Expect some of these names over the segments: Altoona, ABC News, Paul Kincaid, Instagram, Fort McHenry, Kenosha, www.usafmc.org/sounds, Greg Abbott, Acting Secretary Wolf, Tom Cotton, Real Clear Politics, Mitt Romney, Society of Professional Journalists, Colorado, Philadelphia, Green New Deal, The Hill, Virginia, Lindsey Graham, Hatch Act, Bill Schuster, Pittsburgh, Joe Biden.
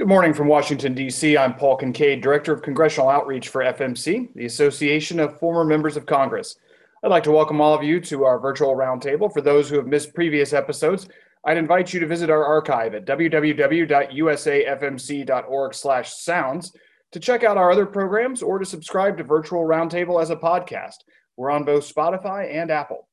Good morning from Washington, D.C. I'm Paul Kincaid, Director of Congressional Outreach for FMC, the Association of Former Members of Congress. I'd like to welcome all of you to our virtual roundtable. For those who have missed previous episodes, I'd invite you to visit our archive at www.usafmc.org/sounds to check out our other programs or to subscribe to Virtual Roundtable as a podcast. We're on both Spotify and Apple.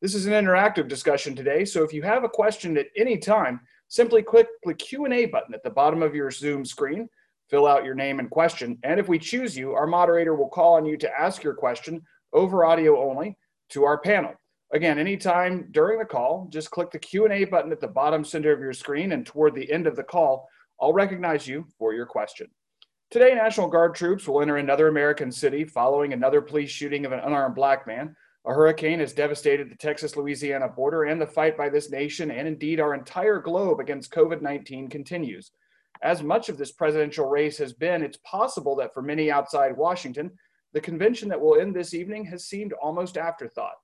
This is an interactive discussion today, so if you have a question at any time, simply click the Q&A button at the bottom of your Zoom screen, fill out your name and question, and if we choose you, our moderator will call on you to ask your question over audio only to our panel. Again, anytime during the call, just click the Q&A button at the bottom center of your screen, and toward the end of the call, I'll recognize you for your question. Today, National Guard troops will enter another American city following another police shooting of an unarmed black man. A hurricane has devastated the Texas-Louisiana border, and the fight by this nation and indeed our entire globe against COVID-19 continues. As much of this presidential race has been, it's possible that for many outside Washington, the convention that will end this evening has seemed almost afterthought.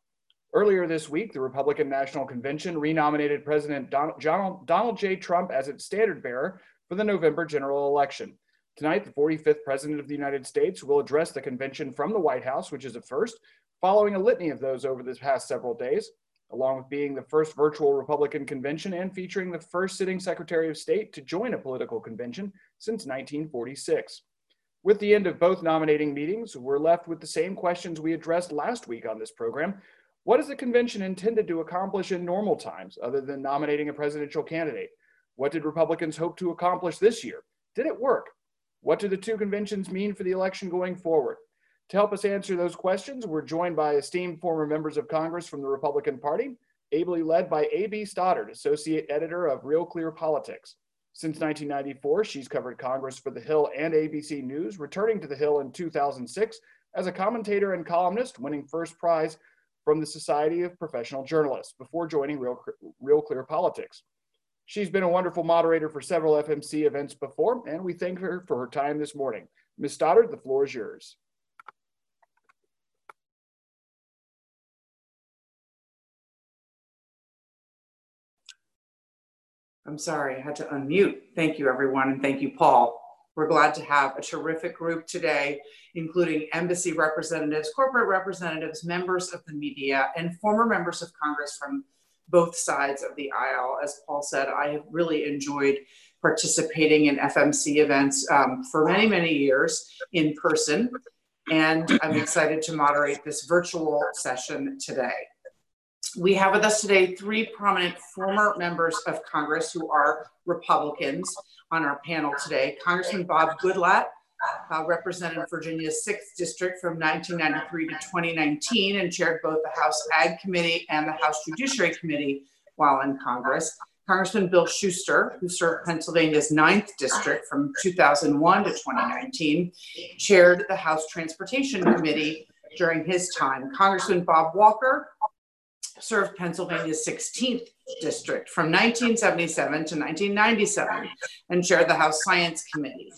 Earlier this week, the Republican National Convention renominated President Donald J. Trump as its standard bearer for the November general election. Tonight, the 45th President of the United States will address the convention from the White House, which is a first, following a litany of those over the past several days, along with being the first virtual Republican convention and featuring the first sitting Secretary of State to join a political convention since 1946. With the end of both nominating meetings, we're left with the same questions we addressed last week on this program. What is the convention intended to accomplish in normal times other than nominating a presidential candidate? What did Republicans hope to accomplish this year? Did it work? What do the two conventions mean for the election going forward? To help us answer those questions, we're joined by esteemed former members of Congress from the Republican Party, ably led by A.B. Stoddard, Associate Editor of Real Clear Politics. Since 1994, she's covered Congress for The Hill and ABC News, returning to The Hill in 2006 as a commentator and columnist, winning first prize from the Society of Professional Journalists before joining Real Clear Politics. She's been a wonderful moderator for several FMC events before, and we thank her for her time this morning. Ms. Stoddard, the floor is yours. I'm sorry, I had to unmute. Thank you, everyone, and thank you, Paul. We're glad to have a terrific group today, including embassy representatives, corporate representatives, members of the media, and former members of Congress from both sides of the aisle. As Paul said, I have really enjoyed participating in FMC events for many, many years in person, and I'm excited to moderate this virtual session today. We have with us today three prominent former members of Congress who are Republicans on our panel today. Congressman Bob Goodlatte represented Virginia's 6th District from 1993 to 2019 and chaired both the House Ag Committee and the House Judiciary Committee while in Congress. Congressman Bill Schuster, who served Pennsylvania's 9th District from 2001 to 2019, chaired the House Transportation Committee during his time. Congressman Bob Walker served Pennsylvania's 16th District from 1977 to 1997 and chaired the House Science Committee.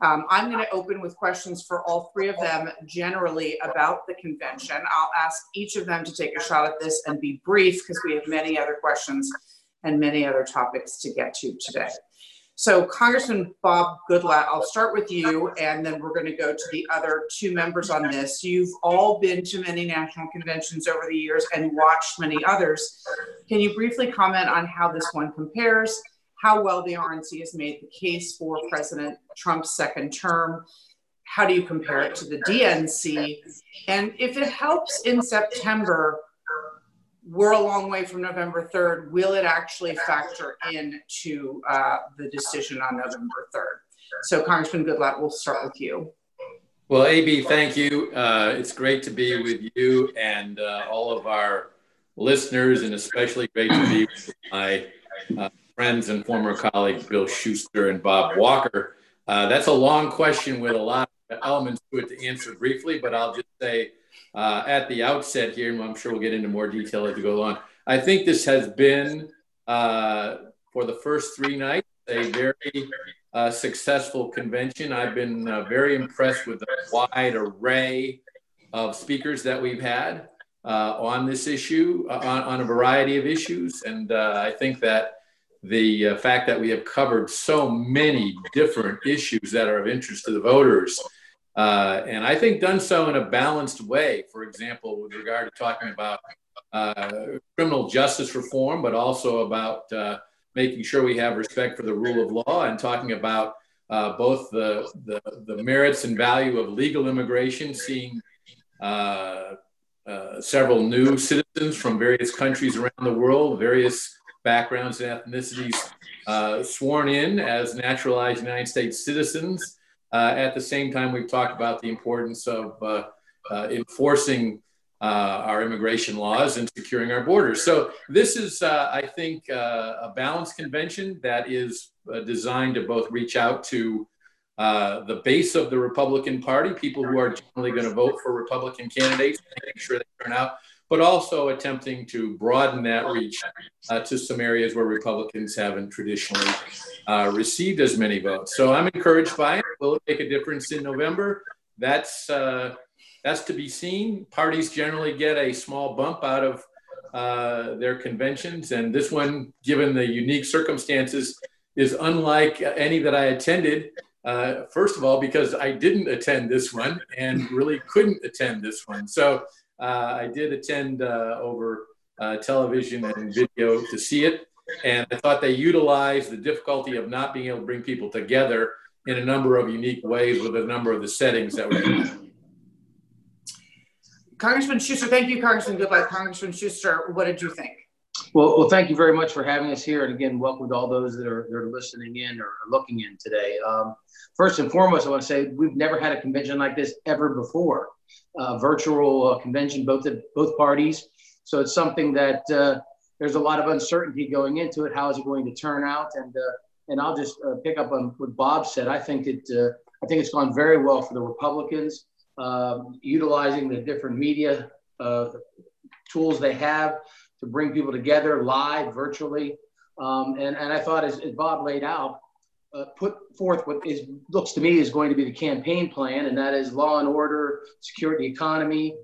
I'm going to open with questions for all three of them generally about the convention. I'll ask each of them to take a shot at this and be brief because we have many other questions and many other topics to get to today. So Congressman Bob Goodlatte, I'll start with you, and then we're going to go to the other two members on this. You've all been to many national conventions over the years and watched many others. Can you briefly comment on how this one compares, how well the RNC has made the case for President Trump's second term? How do you compare it to the DNC? And if it helps in September, we're a long way from November 3rd. Will it actually factor into the decision on November 3rd? So Congressman Goodlatte, we'll start with you. Well, A.B., thank you. It's great to be with you and all of our listeners, and especially great to be with my friends and former colleagues, Bill Schuster and Bob Walker. That's a long question with a lot of elements to it to answer briefly, but I'll just say, at the outset here, and I'm sure we'll get into more detail as we go along, I think this has been, for the first three nights, a very successful convention. I've been very impressed with the wide array of speakers that we've had on this issue, on a variety of issues. And I think that the fact that we have covered so many different issues that are of interest to the voters, and I think done so in a balanced way, for example, with regard to talking about criminal justice reform, but also about making sure we have respect for the rule of law, and talking about both the merits and value of legal immigration, seeing several new citizens from various countries around the world, various backgrounds and ethnicities sworn in as naturalized United States citizens. At the same time, we've talked about the importance of enforcing our immigration laws and securing our borders. So this is, I think, a balanced convention that is designed to both reach out to the base of the Republican Party, people who are generally going to vote for Republican candidates, making sure they turn out, but also attempting to broaden that reach to some areas where Republicans haven't traditionally received as many votes. So I'm encouraged by it. Will it make a difference in November? That's to be seen. Parties generally get a small bump out of their conventions, and this one, given the unique circumstances, is unlike any that I attended. First of all, because I didn't attend this one and really couldn't attend this one. So I did attend over television and video to see it, and I thought they utilized the difficulty of not being able to bring people together in a number of unique ways with a number of the settings that were. Congressman Schuster, thank you, Congressman Goodlatte. Congressman Schuster, what did you think? Well, thank you very much for having us here. And again, welcome to all those that are listening in or looking in today. First and foremost, I want to say we've never had a convention like this ever before, virtual convention, both parties. So it's something that there's a lot of uncertainty going into it. How is it going to turn out? And I'll just pick up on what Bob said. I think it's gone very well for the Republicans. Utilizing the different media tools they have to bring people together live, virtually. And I thought, as Bob laid out, put forth what looks to me is going to be the campaign plan, and that is law and order, security, economy,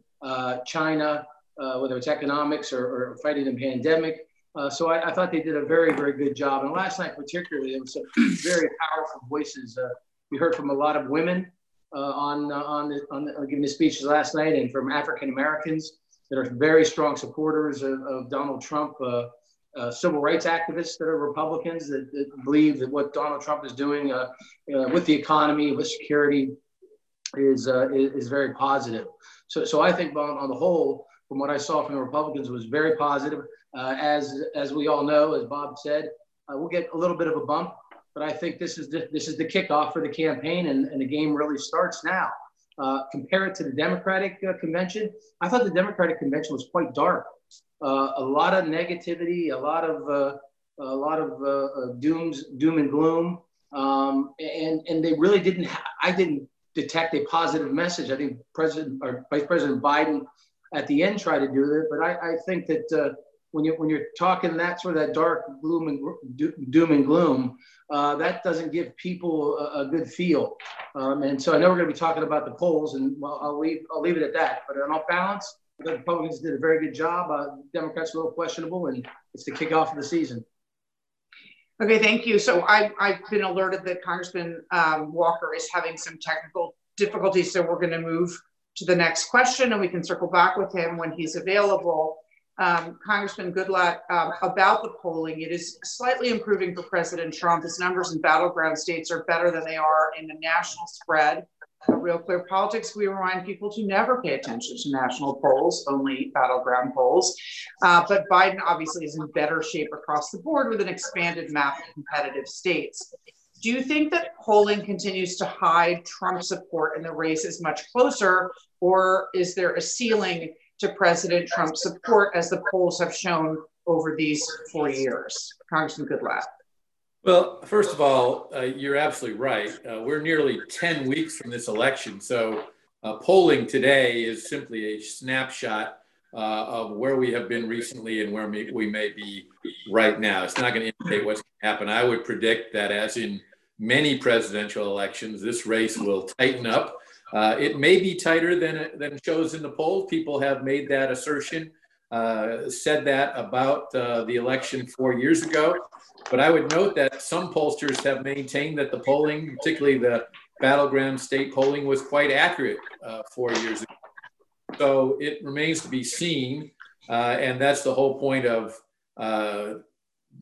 China, whether it's economics or fighting the pandemic. So I thought they did a very, very good job. And last night particularly, there were some very powerful voices. We heard from a lot of women giving the speeches last night, and from African Americans that are very strong supporters of Donald Trump, civil rights activists that are Republicans that believe that what Donald Trump is doing with the economy, with security, is very positive. So I think on the whole, from what I saw from the Republicans, was very positive. As we all know, as Bob said, we'll get a little bit of a bump. But I think this is the kickoff for the campaign, and the game really starts now. Compare it to the Democratic convention. I thought the Democratic convention was quite dark. A lot of negativity, a lot of doom and gloom, and they really didn't. I didn't detect a positive message. I think Vice President Biden at the end tried to do that, but I think that. When you're talking that sort of that dark doom and gloom, that doesn't give people a good feel. And so I know we're going to be talking about the polls, and well, I'll leave it at that. But on balance, the Republicans did a very good job. Democrats were a little questionable, and it's the kickoff of the season. Okay, thank you. So I've been alerted that Congressman Walker is having some technical difficulties, so we're going to move to the next question, and we can circle back with him when he's available. Congressman Goodlatte, about the polling, it is slightly improving for President Trump. His numbers in battleground states are better than they are in the national spread. Real Clear Politics, we remind people to never pay attention to national polls, only battleground polls. But Biden obviously is in better shape across the board with an expanded map of competitive states. Do you think that polling continues to hide Trump's support and the race is much closer, or is there a ceiling to President Trump's support, as the polls have shown over these 4 years? Congressman Goodlatte. Well, first of all, you're absolutely right. We're nearly 10 weeks from this election, so polling today is simply a snapshot of where we have been recently and where we may be right now. It's not going to indicate what's going to happen. I would predict that, as in many presidential elections, this race will tighten up. It may be tighter than shows in the polls. People have made that assertion. said that about the election 4 years ago. But I would note that some pollsters have maintained that the polling, particularly the battleground state polling, was quite accurate 4 years ago. So it remains to be seen. And that's the whole point of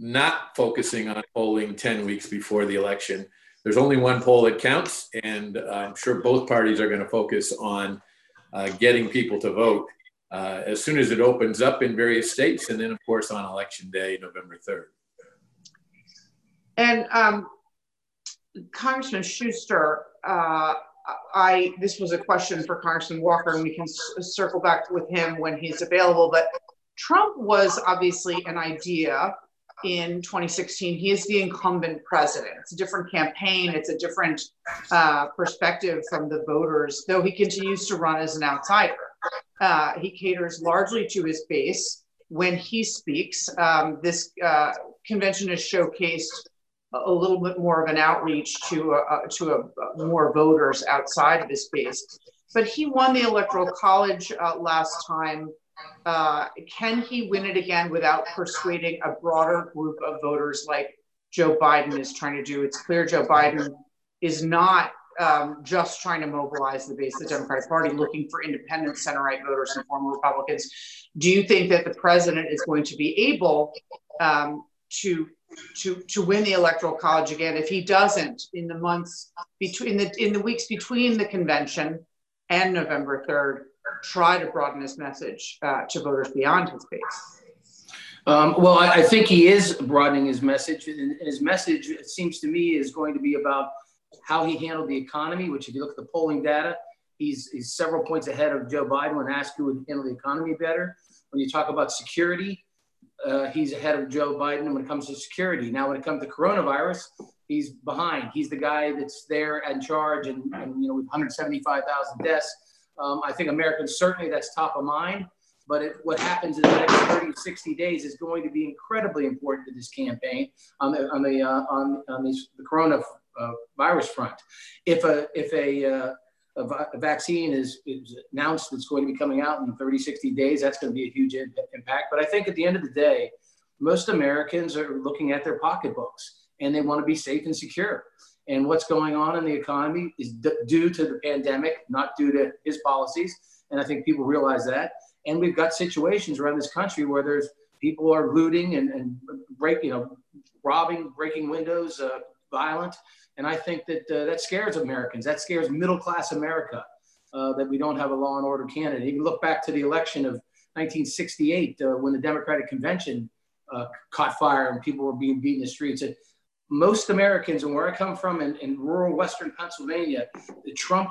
not focusing on polling 10 weeks before the election. There's only one poll that counts, and I'm sure both parties are going to focus on getting people to vote as soon as it opens up in various states, and then, of course, on Election Day, November 3rd. And Congressman Schuster, this was a question for Congressman Walker, and we can circle back with him when he's available, but Trump was obviously an idea in 2016. He is the incumbent president. It's a different campaign. It's a different perspective from the voters, though he continues to run as an outsider. He caters largely to his base when he speaks. This convention has showcased a little bit more of an outreach to more voters outside of his base. But he won the Electoral College last time. Can he win it again without persuading a broader group of voters like Joe Biden is trying to do? It's clear Joe Biden is not just trying to mobilize the base of the Democratic Party, looking for independent center-right voters and former Republicans. Do you think that the president is going to be able to win the Electoral College again? If he doesn't, in the months between in the weeks between the convention and November 3rd, try to broaden his message to voters beyond his base? Well, I think he is broadening his message. And his message, it seems to me, is going to be about how he handled the economy, which if you look at the polling data, he's several points ahead of Joe Biden when asked who would handle the economy better. When you talk about security, he's ahead of Joe Biden when it comes to security. Now, when it comes to coronavirus, he's behind. He's the guy that's there in charge and you know, with 175,000 deaths. I think Americans, certainly that's top of mind, but what happens in the next 30 to 60 days is going to be incredibly important to this campaign on the coronavirus front. If a vaccine is announced that's going to be coming out in 30, 60 days, that's going to be a huge impact. But I think at the end of the day, most Americans are looking at their pocketbooks and they want to be safe and secure. And what's going on in the economy is due to the pandemic, not due to his policies. And I think people realize that. And we've got situations around this country where there's people are looting and robbing, breaking windows, violent. And I think that that scares Americans. That scares middle-class America, that we don't have a law and order candidate. You can look back to the election of 1968 when the Democratic Convention caught fire and people were being beaten in the streets. And most Americans, and where I come from in rural Western Pennsylvania, the Trump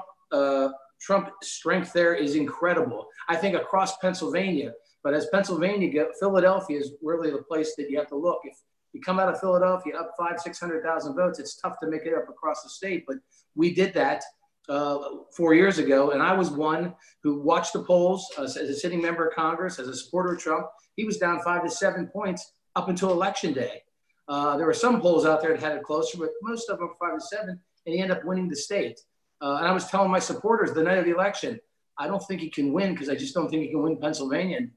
strength there is incredible. I think across Pennsylvania, but as Pennsylvania goes, Philadelphia is really the place that you have to look. If you come out of Philadelphia up 500,000 to 600,000 votes, it's tough to make it up across the state, but we did that 4 years ago. And I was one who watched the polls as a sitting member of Congress, as a supporter of Trump. He was down 5 to 7 points up until Election Day. There were some polls out there that had it closer, but most of them were 5 to 7, and he ended up winning the state. And I was telling my supporters the night of the election, I don't think he can win because I just don't think he can win Pennsylvania. And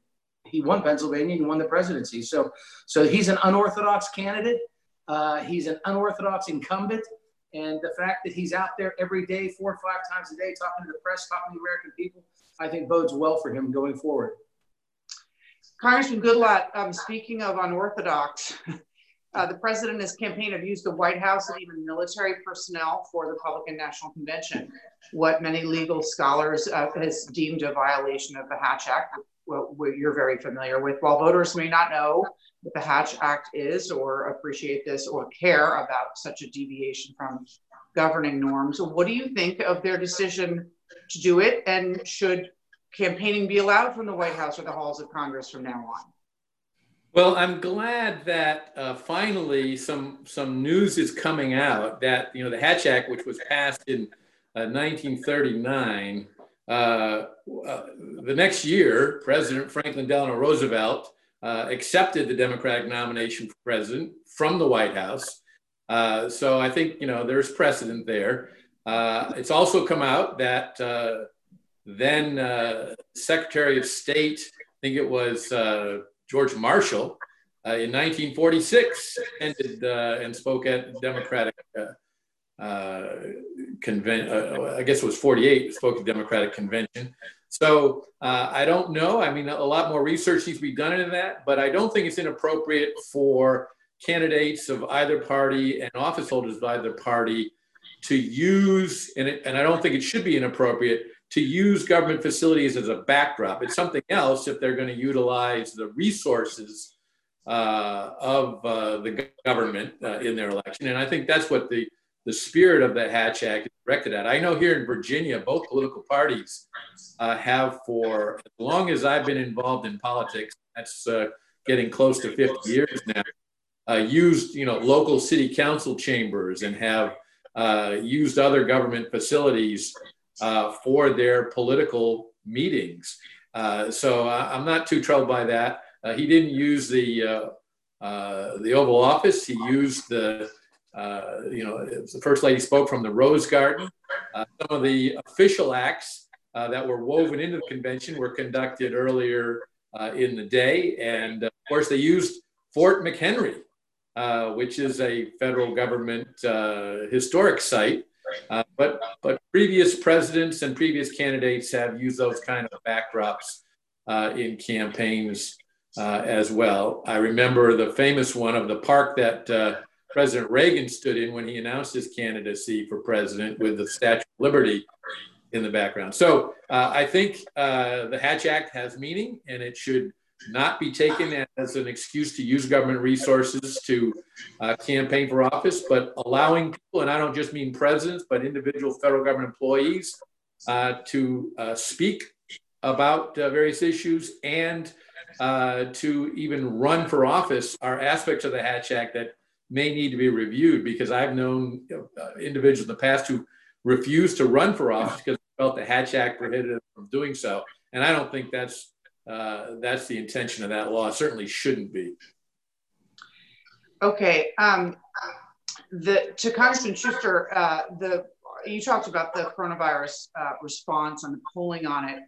he won Pennsylvania and won the presidency. So he's an unorthodox candidate. He's an unorthodox incumbent. And the fact that he's out there every day, 4 or 5 times a day, talking to the press, talking to the American people, I think bodes well for him going forward. Congressman Goodlatte, speaking of unorthodox, the president and his campaign have used the White House and even military personnel for the Republican National Convention, what many legal scholars has deemed a violation of the Hatch Act, what you're very familiar with. While voters may not know what the Hatch Act is or appreciate this or care about such a deviation from governing norms, what do you think of their decision to do it? And should campaigning be allowed from the White House or the halls of Congress from now on? Well, I'm glad that finally some news is coming out that, you know, the Hatch Act, which was passed in 1939, the next year, President Franklin Delano Roosevelt accepted the Democratic nomination for president from the White House. So I think, you know, there's precedent there. It's also come out that then Secretary of State think it was George Marshall in 1946 attended and spoke at Democratic Convention. I guess it was 48, spoke at Democratic Convention. So I don't know. I mean, a lot more research needs to be done into that, but I don't think it's inappropriate for candidates of either party and office holders of either party to use, and I don't think it should be inappropriate, to use government facilities as a backdrop. It's something else if they're going to utilize the resources of the government in their election. And I think that's what the spirit of the Hatch Act is directed at. I know here in Virginia, both political parties have, for as long as I've been involved in politics, that's getting close to 50 years now, used local city council chambers and have used other government facilities for their political meetings. So I'm not too troubled by that. He didn't use the Oval Office. He used the the First Lady spoke from the Rose Garden. Some of the official acts that were woven into the convention were conducted earlier in the day. And of course they used Fort McHenry, which is a federal government historic site. But previous presidents and previous candidates have used those kind of backdrops in campaigns as well. I remember the famous one of the park that President Reagan stood in when he announced his candidacy for president, with the Statue of Liberty in the background. So I think the Hatch Act has meaning, and it should not be taken as an excuse to use government resources to campaign for office, but allowing people, and I don't just mean presidents, but individual federal government employees to speak about various issues and to even run for office are aspects of the Hatch Act that may need to be reviewed, because I've known individuals in the past who refused to run for office because they felt the Hatch Act prohibited them from doing so. And I don't think that's the intention of that law. It certainly shouldn't be. Okay. To Congressman Schuster, you talked about the coronavirus response and the polling on it.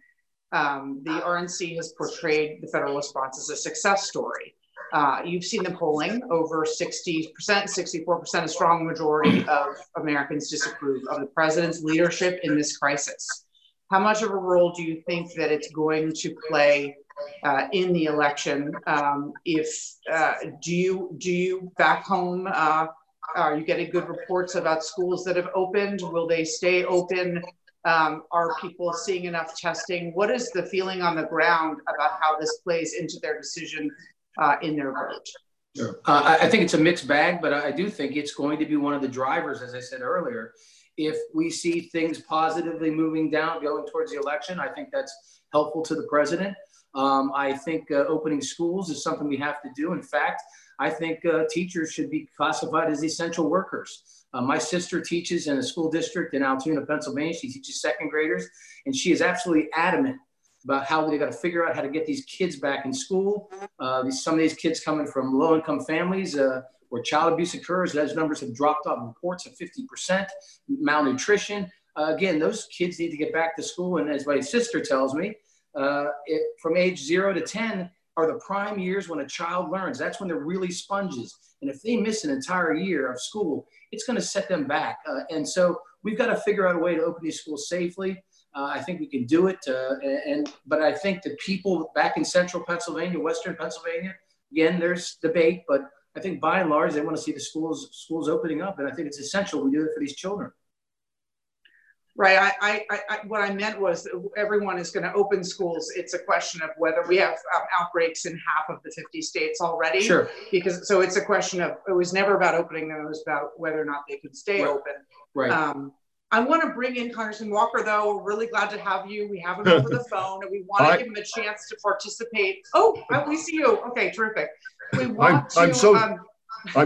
The RNC has portrayed the federal response as a success story. You've seen the polling, over 60%, 64%, a strong majority of Americans disapprove of the president's leadership in this crisis. How much of a role do you think that it's going to play in the election? Do you back home, are you getting good reports about schools that have opened? Will they stay open? Are people seeing enough testing? What is the feeling on the ground about how this plays into their decision in their vote? Sure. I think it's a mixed bag, but I do think it's going to be one of the drivers, as I said earlier. If we see things positively moving down, going towards the election, I think that's helpful to the president. I think opening schools is something we have to do. In fact, I think teachers should be classified as essential workers. My sister teaches in a school district in Altoona, Pennsylvania. She teaches second graders, and she is absolutely adamant about how they got to figure out how to get these kids back in school. Some of these kids coming from low-income families, where child abuse occurs, those numbers have dropped off, reports of 50%, malnutrition. Again, those kids need to get back to school. And as my sister tells me, from age 0 to 10 are the prime years when a child learns. That's when they're really sponges. And if they miss an entire year of school, it's going to set them back. And so we've got to figure out a way to open these schools safely. I think we can do it. But I think the people back in central Pennsylvania, western Pennsylvania, again, there's debate, but I think by and large, they want to see the schools opening up. And I think it's essential we do it for these children. Right. What I meant was that everyone is going to open schools. It's a question of whether we have outbreaks in half of the 50 states already. Sure. So it's a question of, it was never about opening them. It was about whether or not they could stay open. Right. I want to bring in Congressman Walker, though. We're really glad to have you. We have him over the phone, and we want to give him a chance to participate. Oh, we see you. Okay, terrific. I'm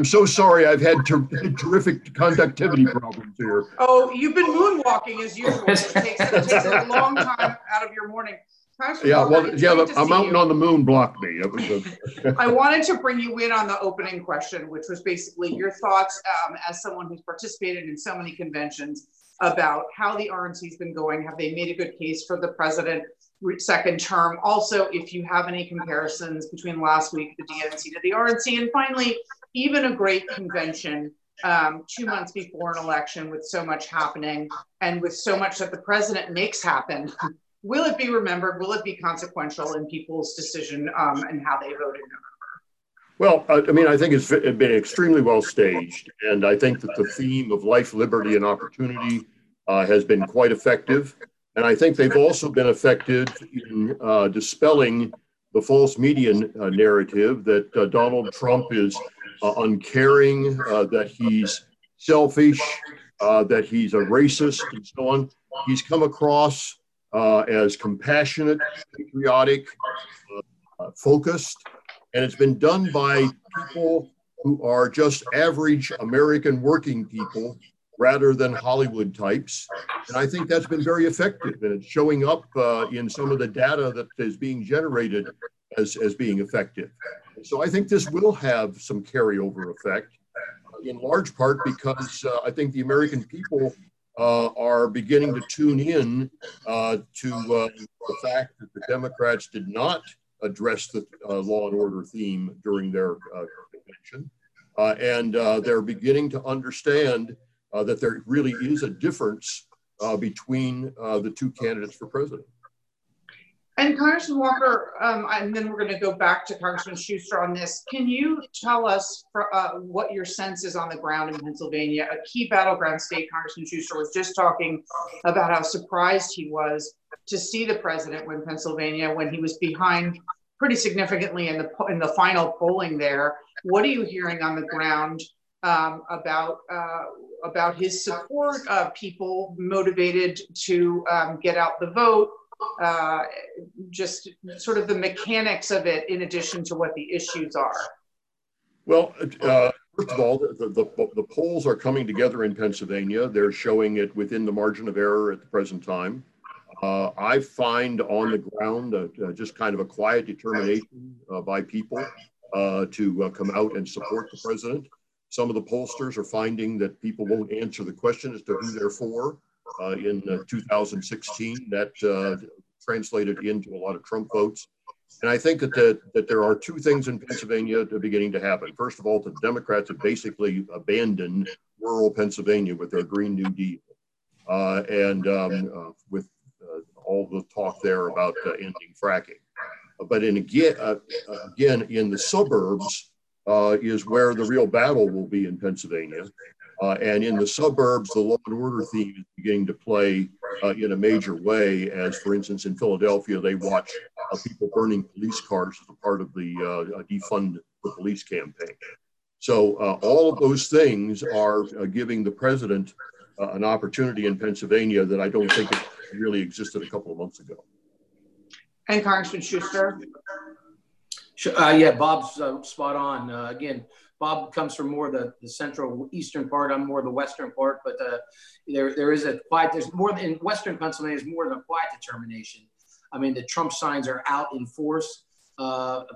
so sorry. I've had terrific conductivity problems here. Oh, you've been moonwalking as usual. It takes a long time out of your morning. A mountain on the moon blocked me. I wanted to bring you in on the opening question, which was basically your thoughts as someone who's participated in so many conventions about how the RNC has been going. Have they made a good case for the president? second term. Also, if you have any comparisons between last week, the DNC to the RNC, and finally, even a great convention 2 months before an election with so much happening and with so much that the president makes happen, will it be remembered? Will it be consequential in people's decision and how they voted? Well, I mean, I think it's been extremely well staged. And I think that the theme of life, liberty, and opportunity has been quite effective. And I think they've also been effective in dispelling the false media narrative that Donald Trump is uncaring, that he's selfish, that he's a racist, and so on. He's come across as compassionate, patriotic, focused, and it's been done by people who are just average American working people rather than Hollywood types. And I think that's been very effective. And it's showing up in some of the data that is being generated as being effective. So I think this will have some carryover effect, in large part because I think the American people are beginning to tune in to the fact that the Democrats did not address the law and order theme during their convention. And they're beginning to understand that there really is a difference between the two candidates for president. And Congressman Walker, and then we're going to go back to Congressman Schuster on this. Can you tell us what your sense is on the ground in Pennsylvania, a key battleground state? Congressman Schuster was just talking about how surprised he was to see the president win Pennsylvania when he was behind pretty significantly in the final polling there. What are you hearing on the ground about his support of people motivated to get out the vote? Just sort of the mechanics of it in addition to what the issues are? Well, first of all, the polls are coming together in Pennsylvania. They're showing it within the margin of error at the present time. I find on the ground just kind of a quiet determination by people to come out and support the president. Some of the pollsters are finding that people won't answer the question as to who they're for. In 2016, that translated into a lot of Trump votes. And I think that there are two things in Pennsylvania that are beginning to happen. First of all, the Democrats have basically abandoned rural Pennsylvania with their Green New Deal. With all the talk there about ending fracking. But again, in the suburbs is where the real battle will be in Pennsylvania. And in the suburbs, the law and order theme is beginning to play in a major way, as, for instance, in Philadelphia, they watch people burning police cars as a part of the defund the police campaign. So all of those things are giving the president an opportunity in Pennsylvania that I don't think really existed a couple of months ago. And Congressman Schuster? Yeah, Bob's spot on. Again, Bob comes from more the central eastern part. I'm more the western part, but there is a quiet, there's more in western Pennsylvania, there's more than a quiet determination. I mean, the Trump signs are out in force.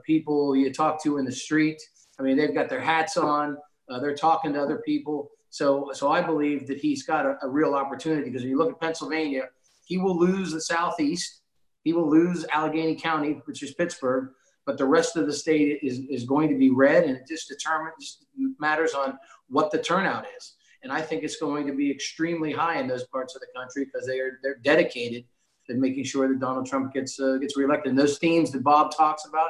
People you talk to in the street, I mean, they've got their hats on. They're talking to other people. So I believe that he's got a real opportunity, because when you look at Pennsylvania, he will lose the Southeast. He will lose Allegheny County, which is Pittsburgh. But the rest of the state is going to be red, and it just determines, matters on what the turnout is. And I think it's going to be extremely high in those parts of the country, because they're dedicated to making sure that Donald Trump gets reelected. And those themes that Bob talks about,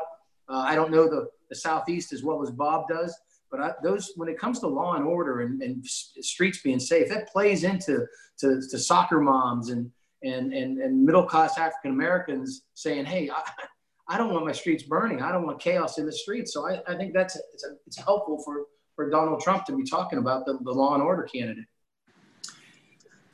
I don't know the Southeast as well as Bob does, but those, when it comes to law and order and streets being safe, that plays into to soccer moms and middle class African Americans saying, hey, I don't want my streets burning. I don't want chaos in the streets. So I think that's it's helpful for Donald Trump to be talking about the law and order candidate.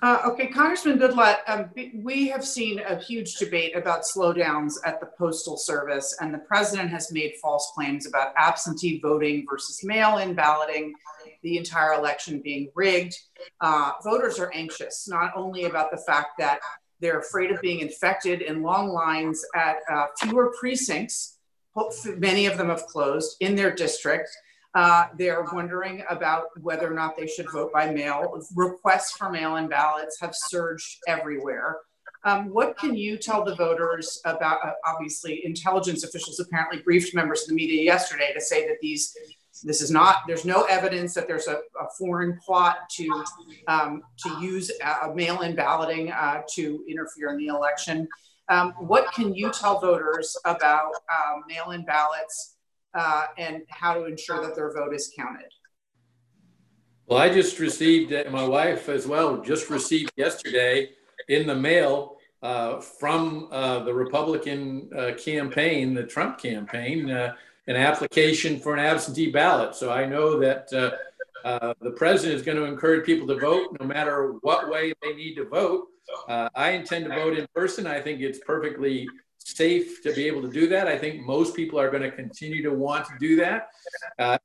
Okay, Congressman Goodlatte, we have seen a huge debate about slowdowns at the Postal Service, and the president has made false claims about absentee voting versus mail-in balloting, the entire election being rigged. Voters are anxious, not only about the fact that they're afraid of being infected in long lines at fewer precincts, many of them have closed in their district. They're wondering about whether or not they should vote by mail. Requests for mail-in ballots have surged everywhere. What can you tell the voters about, obviously, intelligence officials apparently briefed members of the media yesterday to say that this is not, there's no evidence that there's a foreign plot to use mail-in balloting to interfere in the election. What can you tell voters about mail-in ballots and how to ensure that their vote is counted? Well, I just received, my wife as well, just received yesterday in the mail from the Republican campaign, the Trump campaign, an application for an absentee ballot. So I know that the president is going to encourage people to vote no matter what way they need to vote. I intend to vote in person. I think it's perfectly safe to be able to do that. I think most people are going to continue to want to do that.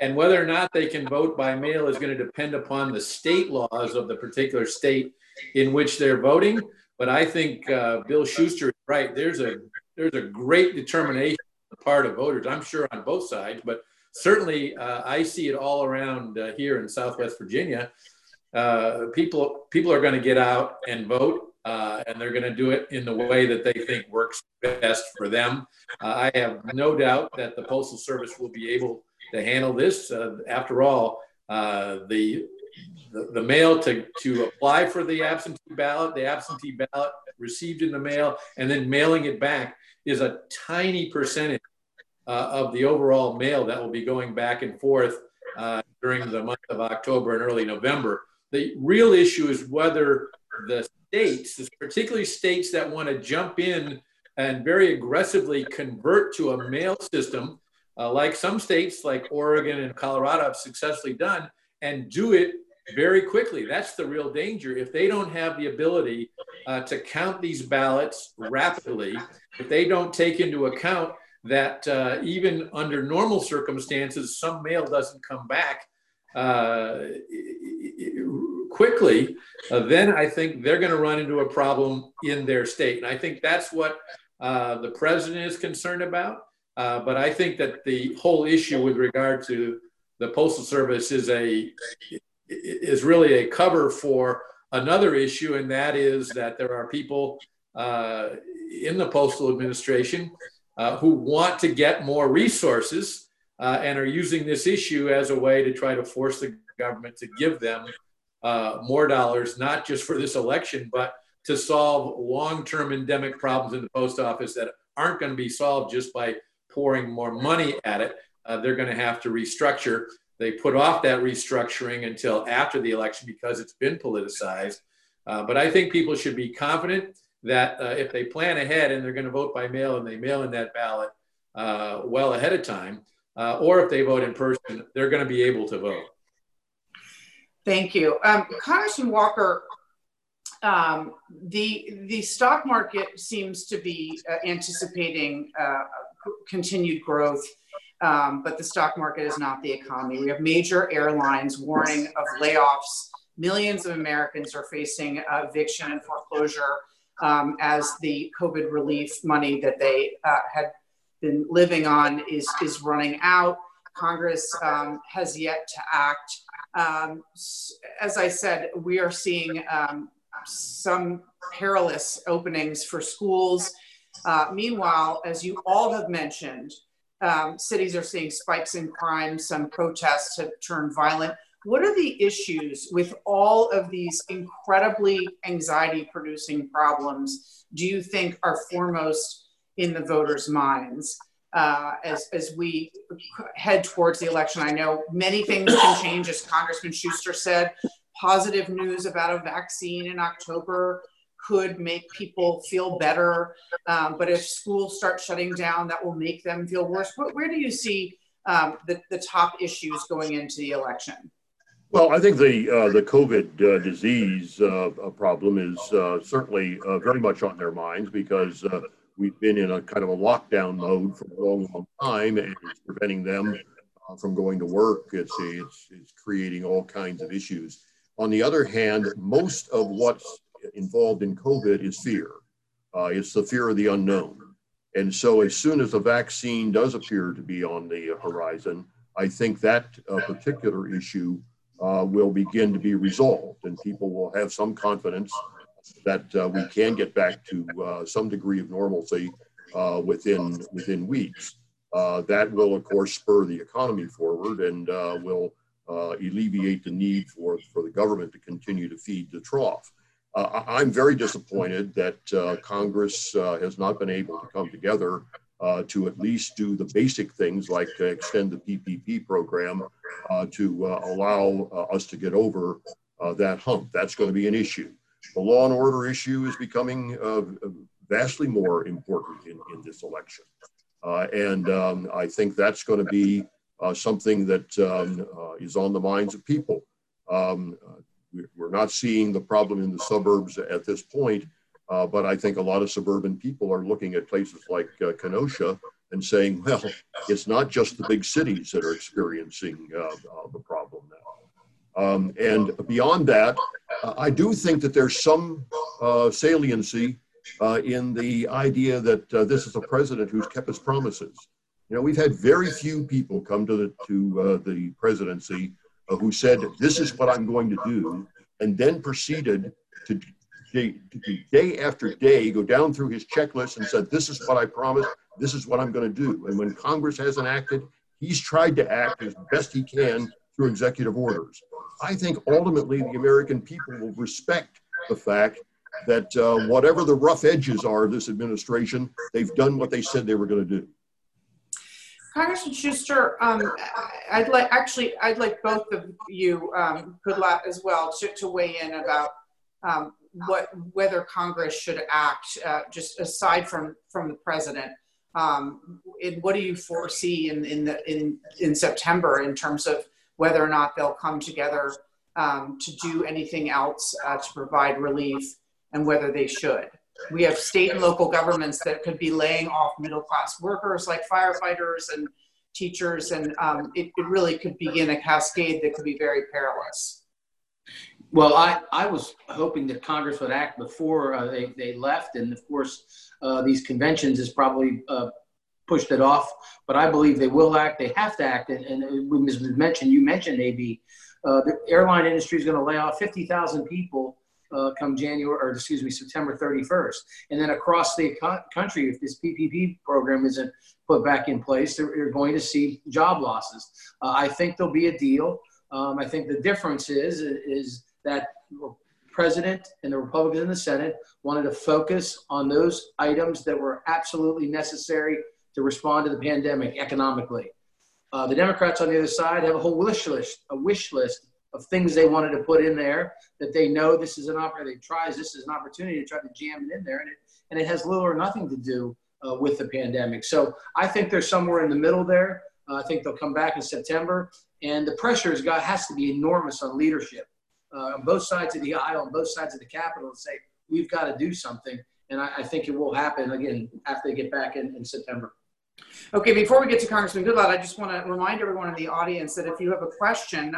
And whether or not they can vote by mail is going to depend upon the state laws of the particular state in which they're voting. But I think Bill Schuster is right. There's a great determination part of voters, I'm sure, on both sides, but certainly I see it all around here in Southwest Virginia. People are going to get out and vote, and they're going to do it in the way that they think works best for them. I have no doubt that the Postal Service will be able to handle this. After all, the mail to apply for the absentee ballot received in the mail, and then mailing it back is a tiny percentage of the overall mail that will be going back and forth during the month of October and early November. The real issue is whether the states, particularly states that want to jump in and very aggressively convert to a mail system, like some states like Oregon and Colorado have successfully done, and do it very quickly. That's the real danger. If they don't have the ability to count these ballots rapidly, if they don't take into account that even under normal circumstances, some mail doesn't come back quickly, then I think they're going to run into a problem in their state. And I think that's what the president is concerned about. But I think that the whole issue with regard to the Postal Service is really a cover for another issue, and that is that there are people in the Postal Administration who want to get more resources and are using this issue as a way to try to force the government to give them more dollars, not just for this election, but to solve long-term endemic problems in the post office that aren't going to be solved just by pouring more money at it. They're going to have to restructure. They put off that restructuring until after the election because it's been politicized. But I think people should be confident that if they plan ahead and they're going to vote by mail and they mail in that ballot well ahead of time, or if they vote in person, they're going to be able to vote. Thank you. Congressman Walker, the stock market seems to be anticipating continued growth. But the stock market is not the economy. We have major airlines warning of layoffs. Millions of Americans are facing eviction and foreclosure as the COVID relief money that they had been living on is running out. Congress has yet to act. As I said, we are seeing some perilous openings for schools. Meanwhile, as you all have mentioned, cities are seeing spikes in crime. Some protests have turned violent. What are the issues with all of these incredibly anxiety-producing problems do you think are foremost in the voters' minds as we head towards the election? I know many things can change, as Congressman Schuster said. Positive news about a vaccine in October could make people feel better. But if schools start shutting down, that will make them feel worse. Where do you see the top issues going into the election? Well, I think the COVID disease problem is certainly very much on their minds because we've been in a kind of a lockdown mode for a long, long time, and it's preventing them from going to work. It's creating all kinds of issues. On the other hand, most of what's involved in COVID is fear. It's the fear of the unknown. And so as soon as a vaccine does appear to be on the horizon, I think that particular issue will begin to be resolved and people will have some confidence that we can get back to some degree of normalcy within weeks. That will, of course, spur the economy forward and will alleviate the need for the government to continue to feed the trough. I'm very disappointed that Congress has not been able to come together to at least do the basic things like extend the PPP program to allow us to get over that hump. That's going to be an issue. The law and order issue is becoming vastly more important in this election. And I think that's going to be something that is on the minds of people. We're not seeing the problem in the suburbs at this point, but I think a lot of suburban people are looking at places like Kenosha and saying, well, it's not just the big cities that are experiencing the problem now. And beyond that, I do think that there's some saliency in the idea that this is a president who's kept his promises. You know, we've had very few people come to the presidency who said, this is what I'm going to do, and then proceeded to day after day go down through his checklist and said, this is what I promised, this is what I'm going to do. And when Congress hasn't acted, he's tried to act as best he can through executive orders. I think ultimately the American people will respect the fact that whatever the rough edges are of this administration, they've done what they said they were going to do. Congressman Schuster, I'd like both of you, Goodlatte as well, to weigh in about whether Congress should act, just aside from the president. What do you foresee in September in terms of whether or not they'll come together to do anything else to provide relief, and whether they should? We have state and local governments that could be laying off middle-class workers like firefighters and teachers, and it really could begin a cascade that could be very perilous. Well, I was hoping that Congress would act before they left, and of course, these conventions has probably pushed it off, but I believe they will act. They have to act, and as mentioned, you mentioned, AB, the airline industry is going to lay off 50,000 people come September 31st. And then across the country, if this PPP program isn't put back in place, you're going to see job losses. I think there'll be a deal. I think the difference is that the president and the Republicans in the Senate wanted to focus on those items that were absolutely necessary to respond to the pandemic economically. The Democrats on the other side have a whole wish list of things they wanted to put in there that they know this is an opportunity. This is an opportunity to try to jam it in there, and it has little or nothing to do with the pandemic. So I think they're somewhere in the middle there. I think they'll come back in September, and the pressure has to be enormous on leadership on both sides of the aisle, on both sides of the Capitol, and say we've got to do something. And I think it will happen again after they get back in September. Okay, before we get to Congressman Goodlatte, I just want to remind everyone in the audience that if you have a question,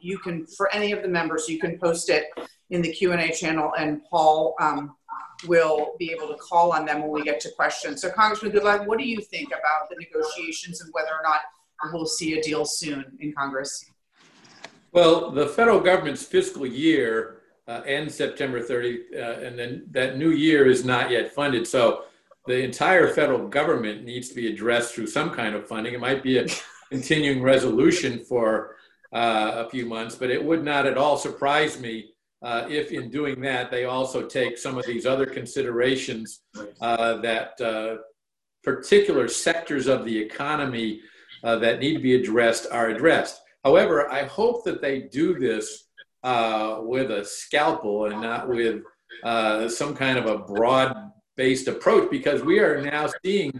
you can, for any of the members, you can post it in the Q&A channel, and Paul will be able to call on them when we get to questions. So Congressman Goodlatte, what do you think about the negotiations and whether or not we'll see a deal soon in Congress? Well, the federal government's fiscal year ends September 30th, and then that new year is not yet funded. So the entire federal government needs to be addressed through some kind of funding. It might be a continuing resolution for a few months, but it would not at all surprise me if in doing that, they also take some of these other considerations that particular sectors of the economy that need to be addressed are addressed. However, I hope that they do this with a scalpel and not with some kind of a broad-based approach, because we are now seeing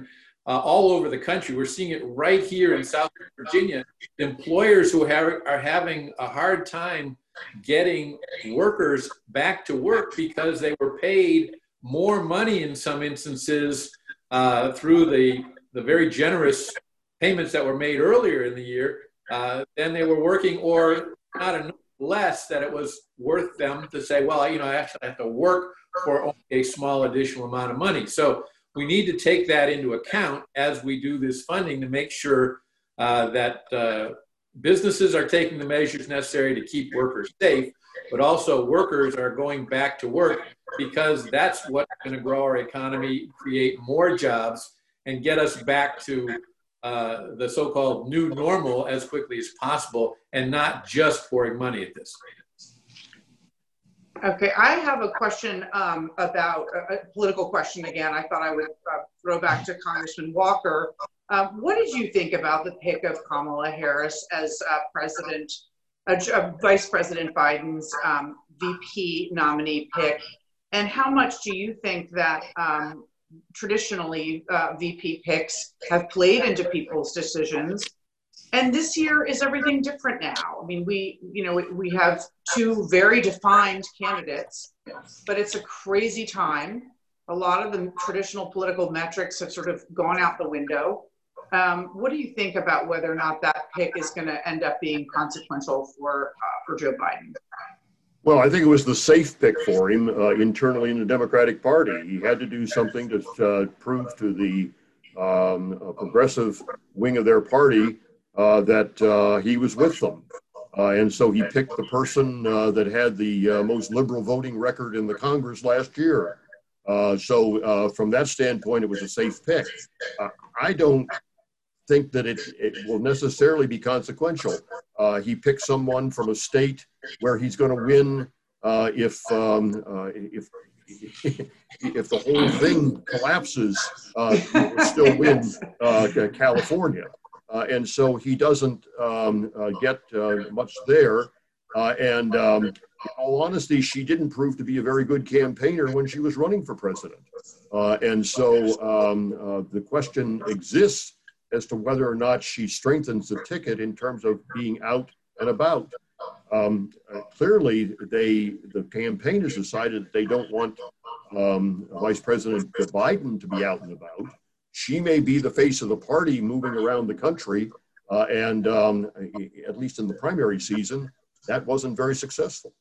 all over the country, we're seeing it right here in South Virginia, employers who are having a hard time getting workers back to work because they were paid more money in some instances through the very generous payments that were made earlier in the year than they were working, or not enough less that it was worth them to say, well, you know, I actually have to work for only a small additional amount of money. So we need to take that into account as we do this funding to make sure that businesses are taking the measures necessary to keep workers safe, but also workers are going back to work because that's what's going to grow our economy, create more jobs, and get us back to the so-called new normal as quickly as possible, and not just pouring money at this rate. Okay, I have a question about a political question again. I thought I would throw back to Congressman Walker. What did you think about the pick of Kamala Harris as Vice President Biden's VP nominee pick? And how much do you think that traditionally VP picks have played into people's decisions? And this year is everything different now. I mean, we have two very defined candidates, but it's a crazy time. A lot of the traditional political metrics have sort of gone out the window. What do you think about whether or not that pick is going to end up being consequential for Joe Biden? Well, I think it was the safe pick for him internally in the Democratic Party. He had to do something to prove to the progressive wing of their party that he was with them. And so he picked the person that had the most liberal voting record in the Congress last year. So from that standpoint, it was a safe pick. I don't think that it will necessarily be consequential. He picked someone from a state where he's going to win if the whole thing collapses, he will still win California. And so he doesn't get much there. And in all honesty, she didn't prove to be a very good campaigner when she was running for president. And so the question exists as to whether or not she strengthens the ticket in terms of being out and about. Clearly, the campaign has decided they don't want Vice President Biden to be out and about. She may be the face of the party moving around the country, and at least in the primary season, that wasn't very successful.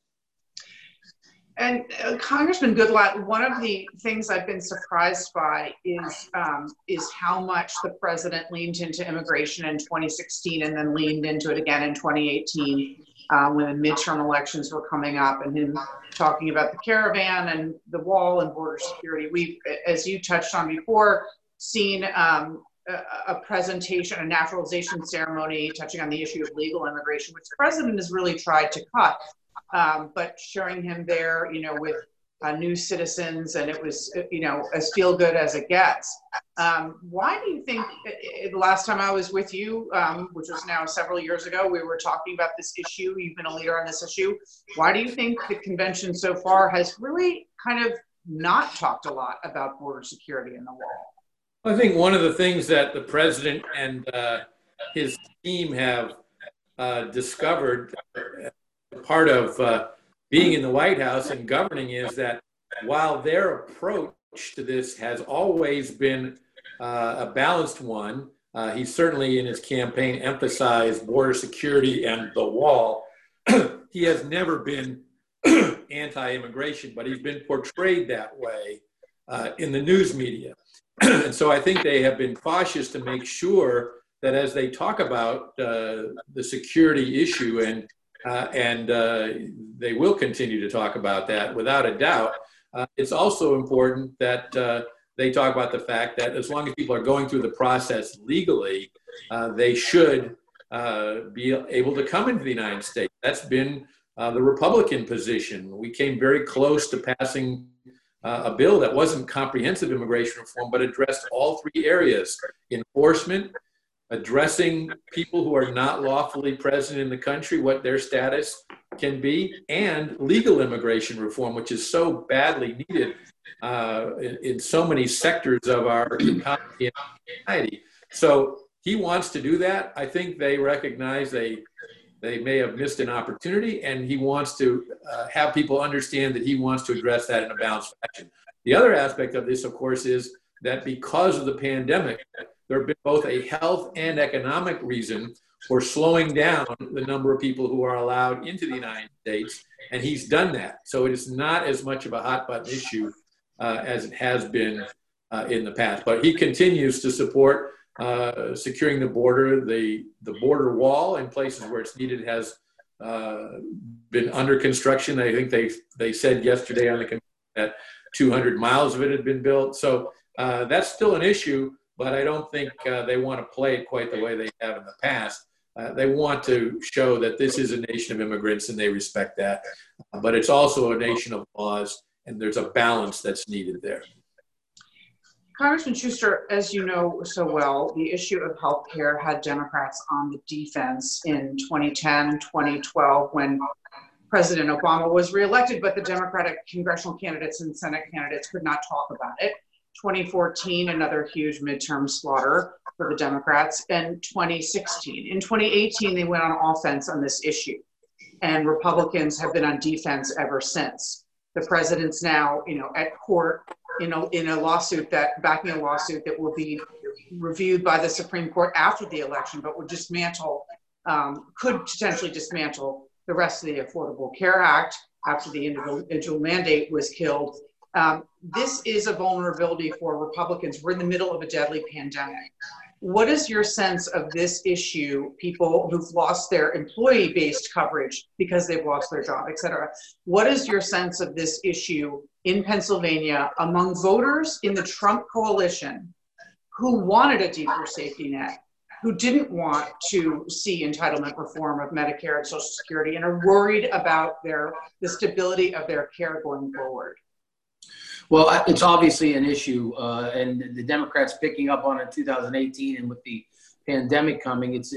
And Congressman Goodlatte, one of the things I've been surprised by is how much the president leaned into immigration in 2016 and then leaned into it again in 2018 when the midterm elections were coming up, and him talking about the caravan and the wall and border security. We've, as you touched on before, seen a presentation, a naturalization ceremony touching on the issue of legal immigration, which the president has really tried to cut, but sharing him there, with new citizens, and it was, as feel good as it gets. Why do you think, the last time I was with you, which was now several years ago, we were talking about this issue, you've been a leader on this issue. Why do you think the convention so far has really kind of not talked a lot about border security and the wall? I think one of the things that the president and his team have discovered, part of being in the White House and governing, is that while their approach to this has always been a balanced one, he certainly in his campaign emphasized border security and the wall. He has never been anti-immigration, but he's been portrayed that way in the news media. And so I think they have been cautious to make sure that as they talk about the security issue, and they will continue to talk about that without a doubt, it's also important that they talk about the fact that as long as people are going through the process legally, they should be able to come into the United States. That's been the Republican position. We came very close to passing a bill that wasn't comprehensive immigration reform, but addressed all three areas: enforcement, addressing people who are not lawfully present in the country, what their status can be, and legal immigration reform, which is so badly needed in so many sectors of our economy and society. So he wants to do that. I think they recognize they may have missed an opportunity, and he wants to have people understand that he wants to address that in a balanced fashion. The other aspect of this, of course, is that because of the pandemic, there have been both a health and economic reason for slowing down the number of people who are allowed into the United States, and he's done that. So it is not as much of a hot button issue as it has been in the past, but he continues to support securing the border. The border wall in places where it's needed has been under construction. I think they said yesterday on the that 200 miles of it had been built. So that's still an issue, but I don't think they want to play it quite the way they have in the past. They want to show that this is a nation of immigrants and they respect that. But it's also a nation of laws, and there's a balance that's needed there. Congressman Schuster, as you know so well, the issue of health care had Democrats on the defense in 2010, 2012, when President Obama was reelected, but the Democratic congressional candidates and Senate candidates could not talk about it. 2014, another huge midterm slaughter for the Democrats, and 2016. In 2018, they went on offense on this issue, and Republicans have been on defense ever since. The president's now, at court, in a lawsuit that, backing a lawsuit that will be reviewed by the Supreme Court after the election, but will dismantle, could potentially dismantle the rest of the Affordable Care Act after the individual mandate was killed. This is a vulnerability for Republicans. We're in the middle of a deadly pandemic. What is your sense of this issue, people who've lost their employee-based coverage because they've lost their job, et cetera? What is your sense of this issue in Pennsylvania among voters in the Trump coalition who wanted a deeper safety net, who didn't want to see entitlement reform of Medicare and Social Security, and are worried about the stability of their care going forward? Well, it's obviously an issue, and the Democrats picking up on it in 2018, and with the pandemic coming, it's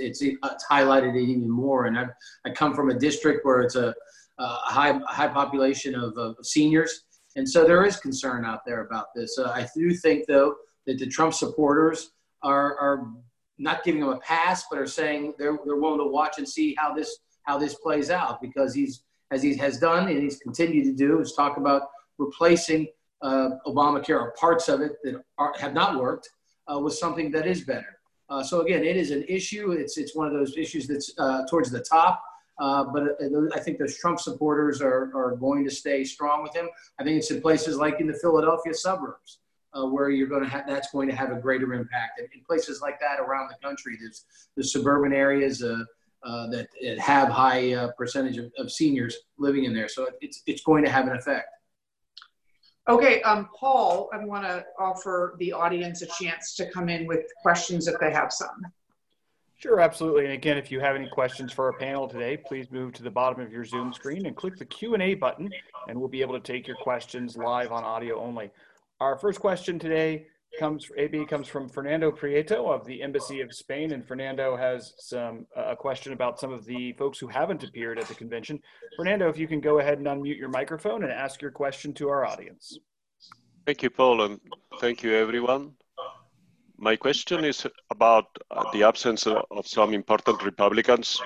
highlighted it even more. And I come from a district where it's a high population of seniors, and so there is concern out there about this. I do think, though, that the Trump supporters are not giving him a pass, but are saying they're willing to watch and see how this plays out, because he has done and he's continued to do is talk about replacing Obamacare or parts of it that have not worked with something that is better. So again, it is an issue. It's one of those issues that's towards the top. But I think those Trump supporters are going to stay strong with him. I think it's in places like in the Philadelphia suburbs, where you're going to have, that's going to have a greater impact. And in places like that around the country, there's the suburban areas that have high percentage of seniors living in there. So it's going to have an effect. Okay, Paul, I want to offer the audience a chance to come in with questions if they have some. Sure, absolutely. And again, if you have any questions for our panel today, please move to the bottom of your Zoom screen and click the Q&A button, and we'll be able to take your questions live on audio only. Our first question today comes from Fernando Prieto of the Embassy of Spain, and Fernando has a question about some of the folks who haven't appeared at the convention. Fernando, if you can go ahead and unmute your microphone and ask your question to our audience. Thank you, Paul, and thank you, everyone. My question is about the absence of some important Republicans.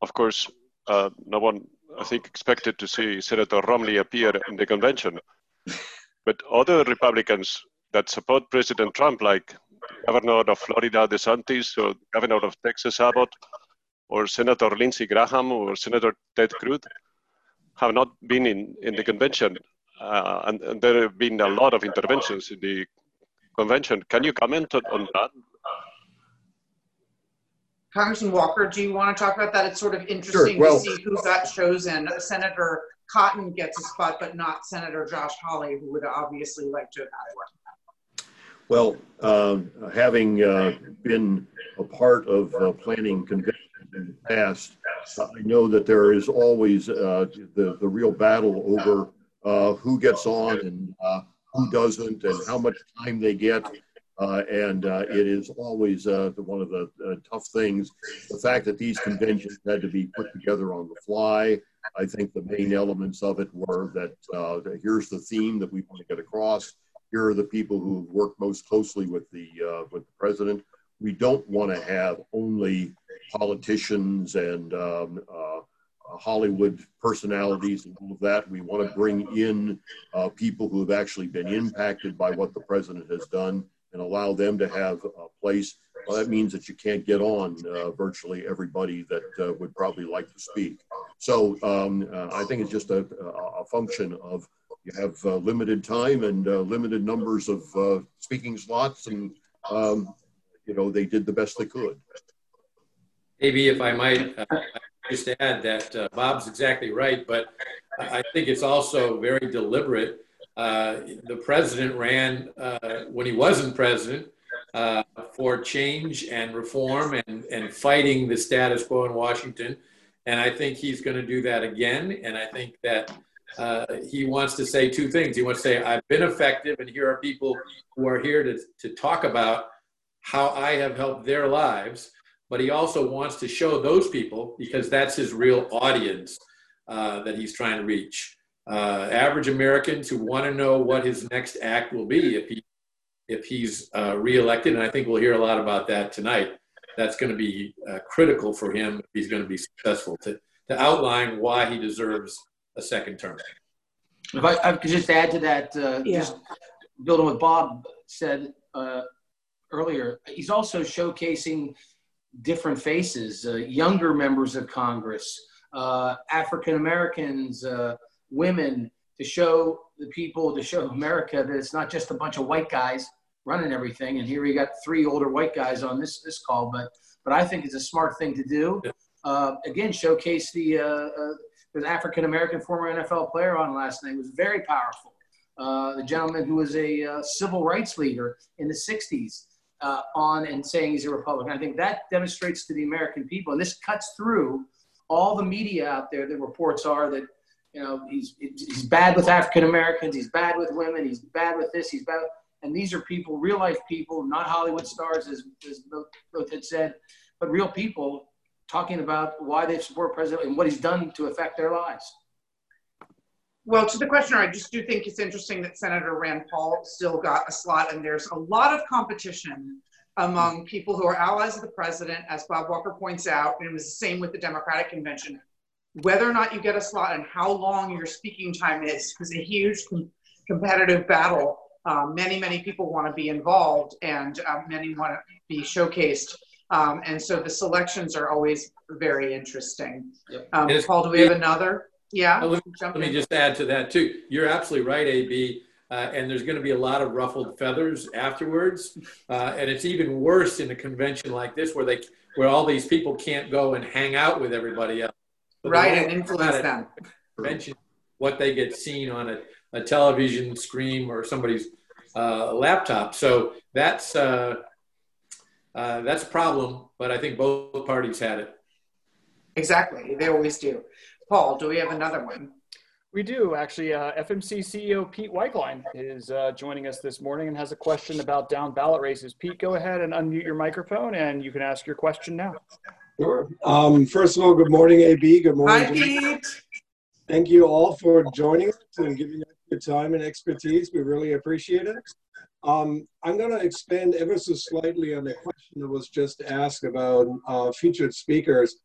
Of course, no one, I think, expected to see Senator Romney appear in the convention. But other Republicans that support President Trump, like Governor of Florida DeSantis, or Governor of Texas Abbott, or Senator Lindsey Graham, or Senator Ted Cruz, have not been in the convention. And there have been a lot of interventions in the convention. Can you comment on that? Congressman Walker, do you want to talk about that? It's sort of interesting Sure. Well, to see who got chosen. Senator Cotton gets a spot, but not Senator Josh Hawley, who would obviously like to have had one. Well, having been a part of planning conventions in the past, I know that there is always the real battle over who gets on and who doesn't and how much time they get. And it is always one of the tough things. The fact that these conventions had to be put together on the fly, I think the main elements of it were that here's the theme that we want to get across. Here are the people who work most closely with the president. We don't want to have only politicians and Hollywood personalities and all of that. We want to bring in people who have actually been impacted by what the president has done and allow them to have a place. Well, that means that you can't get on virtually everybody that would probably like to speak. So I think it's just a function of you have limited time and limited numbers of speaking slots, and they did the best they could. Maybe if I might just add that Bob's exactly right, but I think it's also very deliberate The president ran, when he wasn't president, for change and reform and fighting the status quo in Washington. And I think he's going to do that again. And I think that he wants to say two things. He wants to say, I've been effective, and here are people who are here to talk about how I have helped their lives. But he also wants to show those people, because that's his real audience that he's trying to reach. Average Americans who want to know what his next act will be if he's reelected. And I think we'll hear a lot about that tonight. That's going to be critical for him if he's going to be successful, to outline why he deserves a second term. If I could just add to that, just building what Bob said earlier, he's also showcasing different faces, younger members of Congress, African-Americans, women, to show the people, to show America that it's not just a bunch of white guys running everything. And here we got three older white guys on this call, but I think it's a smart thing to do. Again, showcase the African-American former NFL player on last night. It was very powerful. The gentleman who was a civil rights leader in the 60s on and saying he's a Republican. I think that demonstrates to the American people, and this cuts through all the media out there, the reports are that, you know, he's bad with African-Americans, he's bad with women, he's bad with this, he's bad. And these are people, real life people, not Hollywood stars, as both had said, but real people talking about why they support President and what he's done to affect their lives. Well, to the questioner, I just do think it's interesting that Senator Rand Paul still got a slot, and there's a lot of competition among people who are allies of the president, as Bob Walker points out, and it was the same with the Democratic Convention. Whether or not you get a slot and how long your speaking time is a huge competitive battle. Many people want to be involved, and many want to be showcased. And so the selections are always very interesting. Yep. Paul, do we have another? Yeah. Let me just add to that, too. You're absolutely right, AB. And there's going to be a lot of ruffled feathers afterwards. And it's even worse in a convention like this where all these people can't go and hang out with everybody else. So right, and influence them. Convention, what they get seen on a television screen or somebody's laptop. So that's a problem, but I think both parties had it. Exactly, they always do. Paul, do we have another one? We do, actually. FMC CEO Pete Weichlein is joining us this morning and has a question about down-ballot races. Pete, go ahead and unmute your microphone, and you can ask your question now. Sure. First of all, good morning, AB. Good morning. Hi, Pete. Thank you all for joining us and giving us your time and expertise. We really appreciate it. I'm going to expand ever so slightly on the question that was just asked about featured speakers.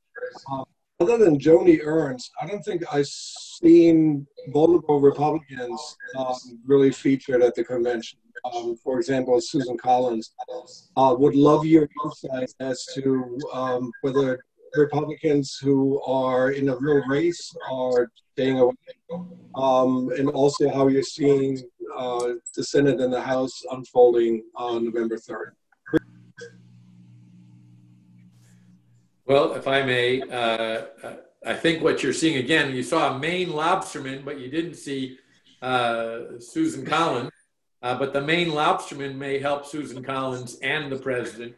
Other than Joni Ernst, I don't think I've seen vulnerable Republicans really featured at the convention. For example, Susan Collins. Would love your insight as to whether Republicans who are in a real race are staying away, and also how you're seeing the Senate and the House unfolding on November 3rd. Well, if I may, I think what you're seeing again, you saw a Maine lobsterman, but you didn't see Susan Collins. But the Maine lobsterman may help Susan Collins and the president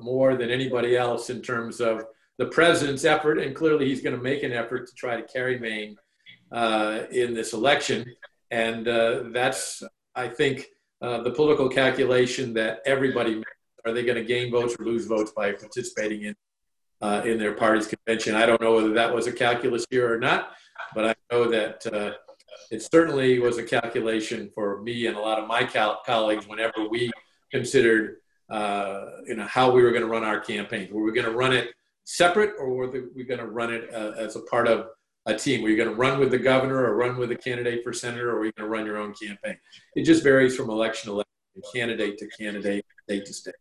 more than anybody else in terms of the president's effort, and clearly he's going to make an effort to try to carry Maine in this election. And that's, I think, the political calculation that everybody makes. Are they going to gain votes or lose votes by participating in their party's convention? I don't know whether that was a calculus here or not, but I know that it certainly was a calculation for me and a lot of my colleagues whenever we considered how we were going to run our campaign. Were we going to run it separate, or were we going to run it as a part of a team? Were you going to run with the governor, or run with the candidate for senator, or were you going to run your own campaign? It just varies from election to election, candidate to candidate, state to state.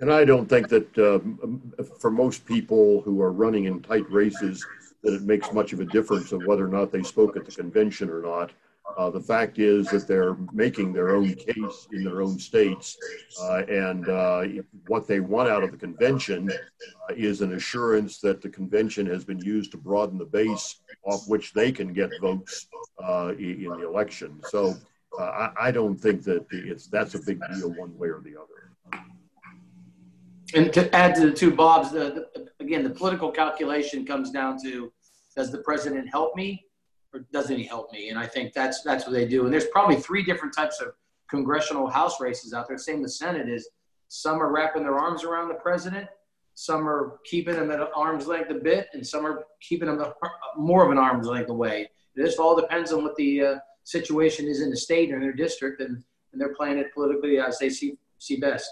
And I don't think that for most people who are running in tight races that it makes much of a difference of whether or not they spoke at the convention or not. The fact is that they're making their own case in their own states, and what they want out of the convention is an assurance that the convention has been used to broaden the base off which they can get votes in the election. So I don't think that that's a big deal one way or the other. And to add to the two Bobs, again, the political calculation comes down to, does the president help me? Or doesn't he help me? And I think that's what they do. And there's probably three different types of congressional House races out there. Same with Senate is some are wrapping their arms around the president, some are keeping him at arm's length a bit, and some are keeping him more of an arm's length away. This all depends on what the situation is in the state or in their district, and they're playing it politically as they see best.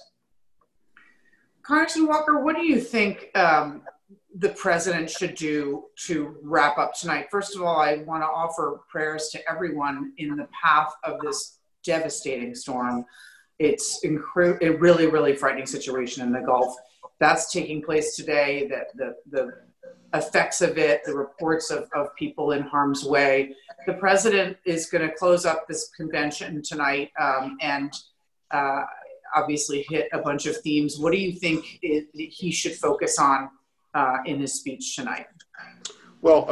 Congressman Walker, what do you think the president should do to wrap up tonight? First of all, I want to offer prayers to everyone in the path of this devastating storm. It's a really, really frightening situation in the Gulf. That's taking place today, the effects of it, the reports of people in harm's way. The president is going to close up this convention tonight and obviously hit a bunch of themes. What do you think he should focus on in his speech tonight? Well,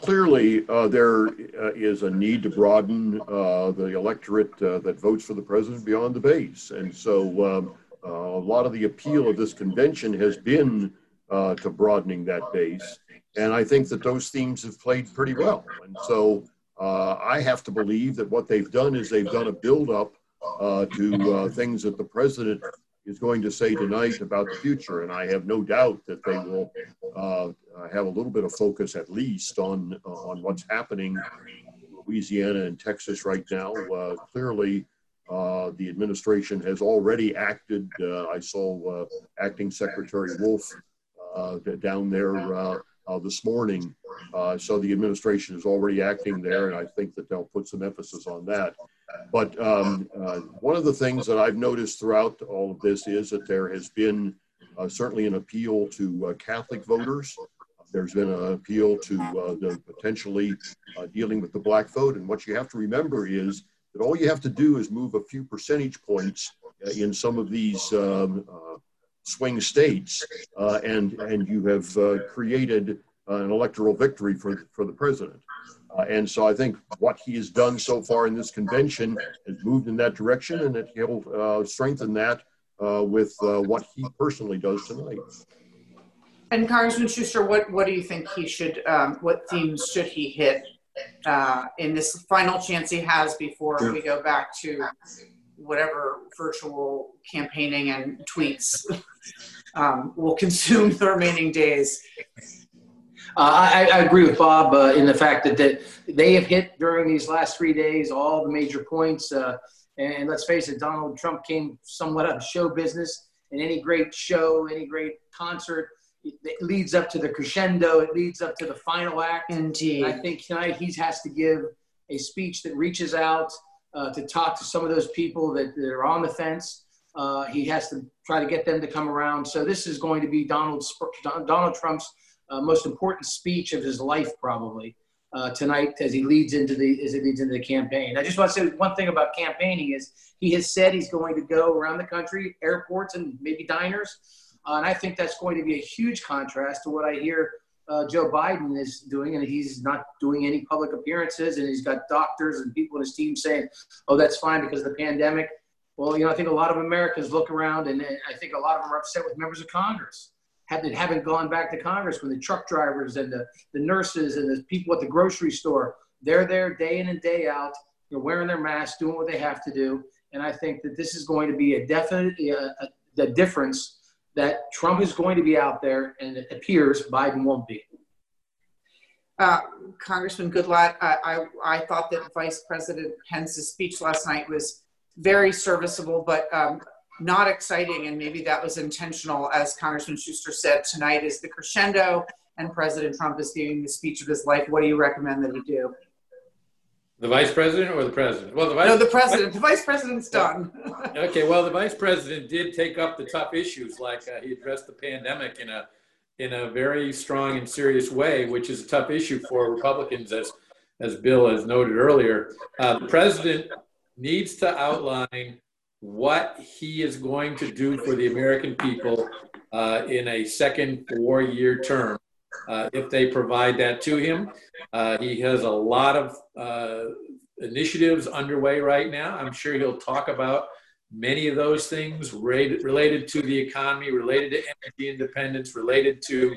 clearly there is a need to broaden the electorate that votes for the president beyond the base. And so a lot of the appeal of this convention has been to broadening that base. And I think that those themes have played pretty well. And so I have to believe that what they've done is they've done a build-up to things that the president is going to say tonight about the future. And I have no doubt that they will have a little bit of focus at least on what's happening in Louisiana and Texas right now. Clearly, the administration has already acted. I saw Acting Secretary Wolf down there this morning. So the administration is already acting there, and I think that they'll put some emphasis on that. But one of the things that I've noticed throughout all of this is that there has been certainly an appeal to Catholic voters. There's been an appeal to potentially dealing with the black vote. And what you have to remember is that all you have to do is move a few percentage points in some of these swing states, and you have created an electoral victory for the president. And so I think what he has done so far in this convention has moved in that direction, and that he'll strengthen that with what he personally does tonight. And Congressman Schuster, what do you think he should, what themes should he hit in this final chance he has before we go back to whatever virtual campaigning and tweets will consume the remaining days? I agree with Bob in the fact that they have hit during these last 3 days all the major points. And let's face it, Donald Trump came somewhat out of show business. And any great show, any great concert, it leads up to the crescendo. It leads up to the final act. Indeed. And I think tonight he has to give a speech that reaches out to talk to some of those people that are on the fence. He has to try to get them to come around. So this is going to be Donald Trump's most important speech of his life, probably, tonight as he leads into the campaign. I just want to say one thing about campaigning is he has said he's going to go around the country, airports and maybe diners, and I think that's going to be a huge contrast to what I hear Joe Biden is doing, and he's not doing any public appearances, and he's got doctors and people in his team saying, oh, that's fine because of the pandemic. Well, you know, I think a lot of Americans look around, and I think a lot of them are upset with members of Congress. Haven't gone back to Congress when the truck drivers and the nurses and the people at the grocery store, they're there day in and day out. They're wearing their masks, doing what they have to do. And I think that this is going to be a definite the difference that Trump is going to be out there, and it appears Biden won't be. Congressman Goodlatte, I thought that Vice President Pence's speech last night was very serviceable, but not exciting, and maybe that was intentional. As Congressman Schuster said, tonight is the crescendo, and President Trump is giving the speech of his life. What do you recommend that he do? The vice president or the president? Well, the president. The vice president's done. Okay. Well, the vice president did take up the tough issues, like he addressed the pandemic in a very strong and serious way, which is a tough issue for Republicans, as as Bill has noted earlier, the president needs to outline what he is going to do for the American people in a second four-year term, if they provide that to him. He has a lot of initiatives underway right now. I'm sure he'll talk about many of those things related to the economy, related to energy independence, related to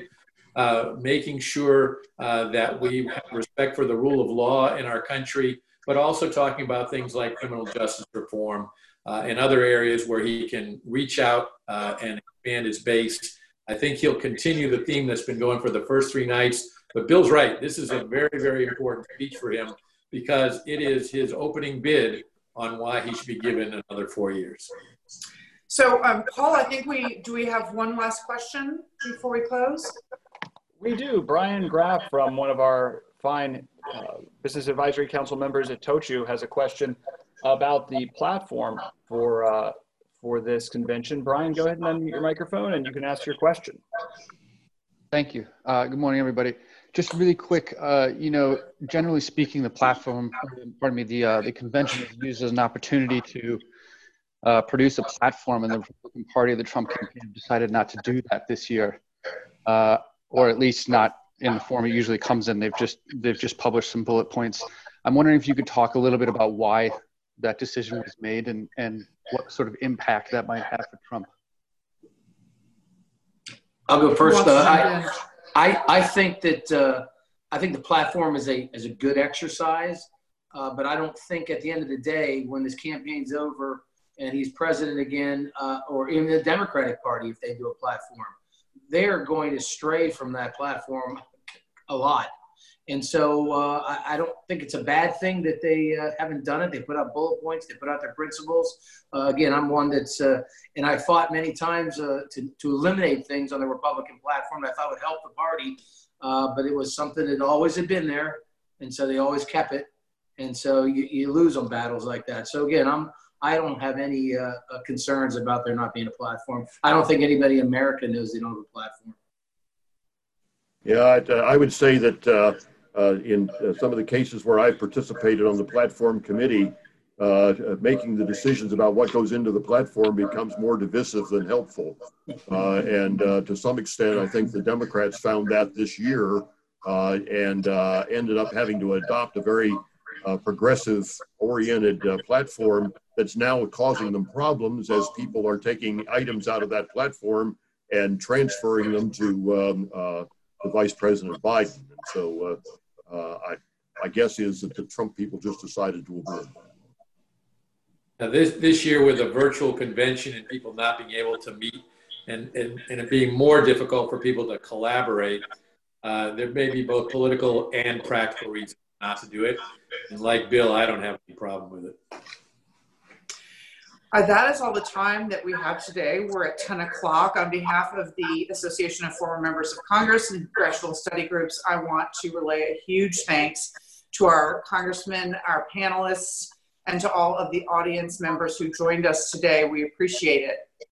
making sure that we have respect for the rule of law in our country, but also talking about things like criminal justice reform and other areas where he can reach out and expand his base. I think he'll continue the theme that's been going for the first three nights. But Bill's right. This is a very, very important speech for him because it is his opening bid on why he should be given another 4 years. So, Paul, I think we have one last question before we close? We do. Brian Graff, from one of our fine Business Advisory Council members at TOCHU, has a question about the platform for this convention. Brian, go ahead and unmute your microphone and you can ask your question. Thank you. Good morning, everybody. Just really quick, you know, generally speaking, the platform, pardon me, the convention is used as an opportunity to produce a platform, and the Republican Party of the Trump campaign decided not to do that this year, or at least not in the form it usually comes in. They've just published some bullet points. I'm wondering if you could talk a little bit about why that decision was made and what sort of impact that might have for Trump. I'll go first. I think that I think the platform is a good exercise, but I don't think at the end of the day, when this campaign's over and he's president again, or even the Democratic Party, if they do a platform, they're going to stray from that platform a lot. And so I don't think it's a bad thing that they haven't done it. They put out bullet points. They put out their principles. Again, I'm one that's, and I fought many times to eliminate things on the Republican platform that I thought would help the party, but it was something that always had been there. And so they always kept it. And so you lose on battles like that. So again, I don't have any concerns about there not being a platform. I don't think anybody in America knows they don't have a platform. Yeah, I would say that in some of the cases where I've participated on the platform committee, making the decisions about what goes into the platform becomes more divisive than helpful. And to some extent, I think the Democrats found that this year and ended up having to adopt a very progressive-oriented platform that's now causing them problems as people are taking items out of that platform and transferring them to Vice President Biden. So my guess is that the Trump people just decided to avoid. Now this year with a virtual convention and people not being able to meet and it being more difficult for people to collaborate, there may be both political and practical reasons not to do it. And like Bill, I don't have any problem with it. That is all the time that we have today. We're at 10 o'clock. On behalf of the Association of Former Members of Congress and Congressional Study Groups, I want to relay a huge thanks to our congressmen, our panelists, and to all of the audience members who joined us today. We appreciate it.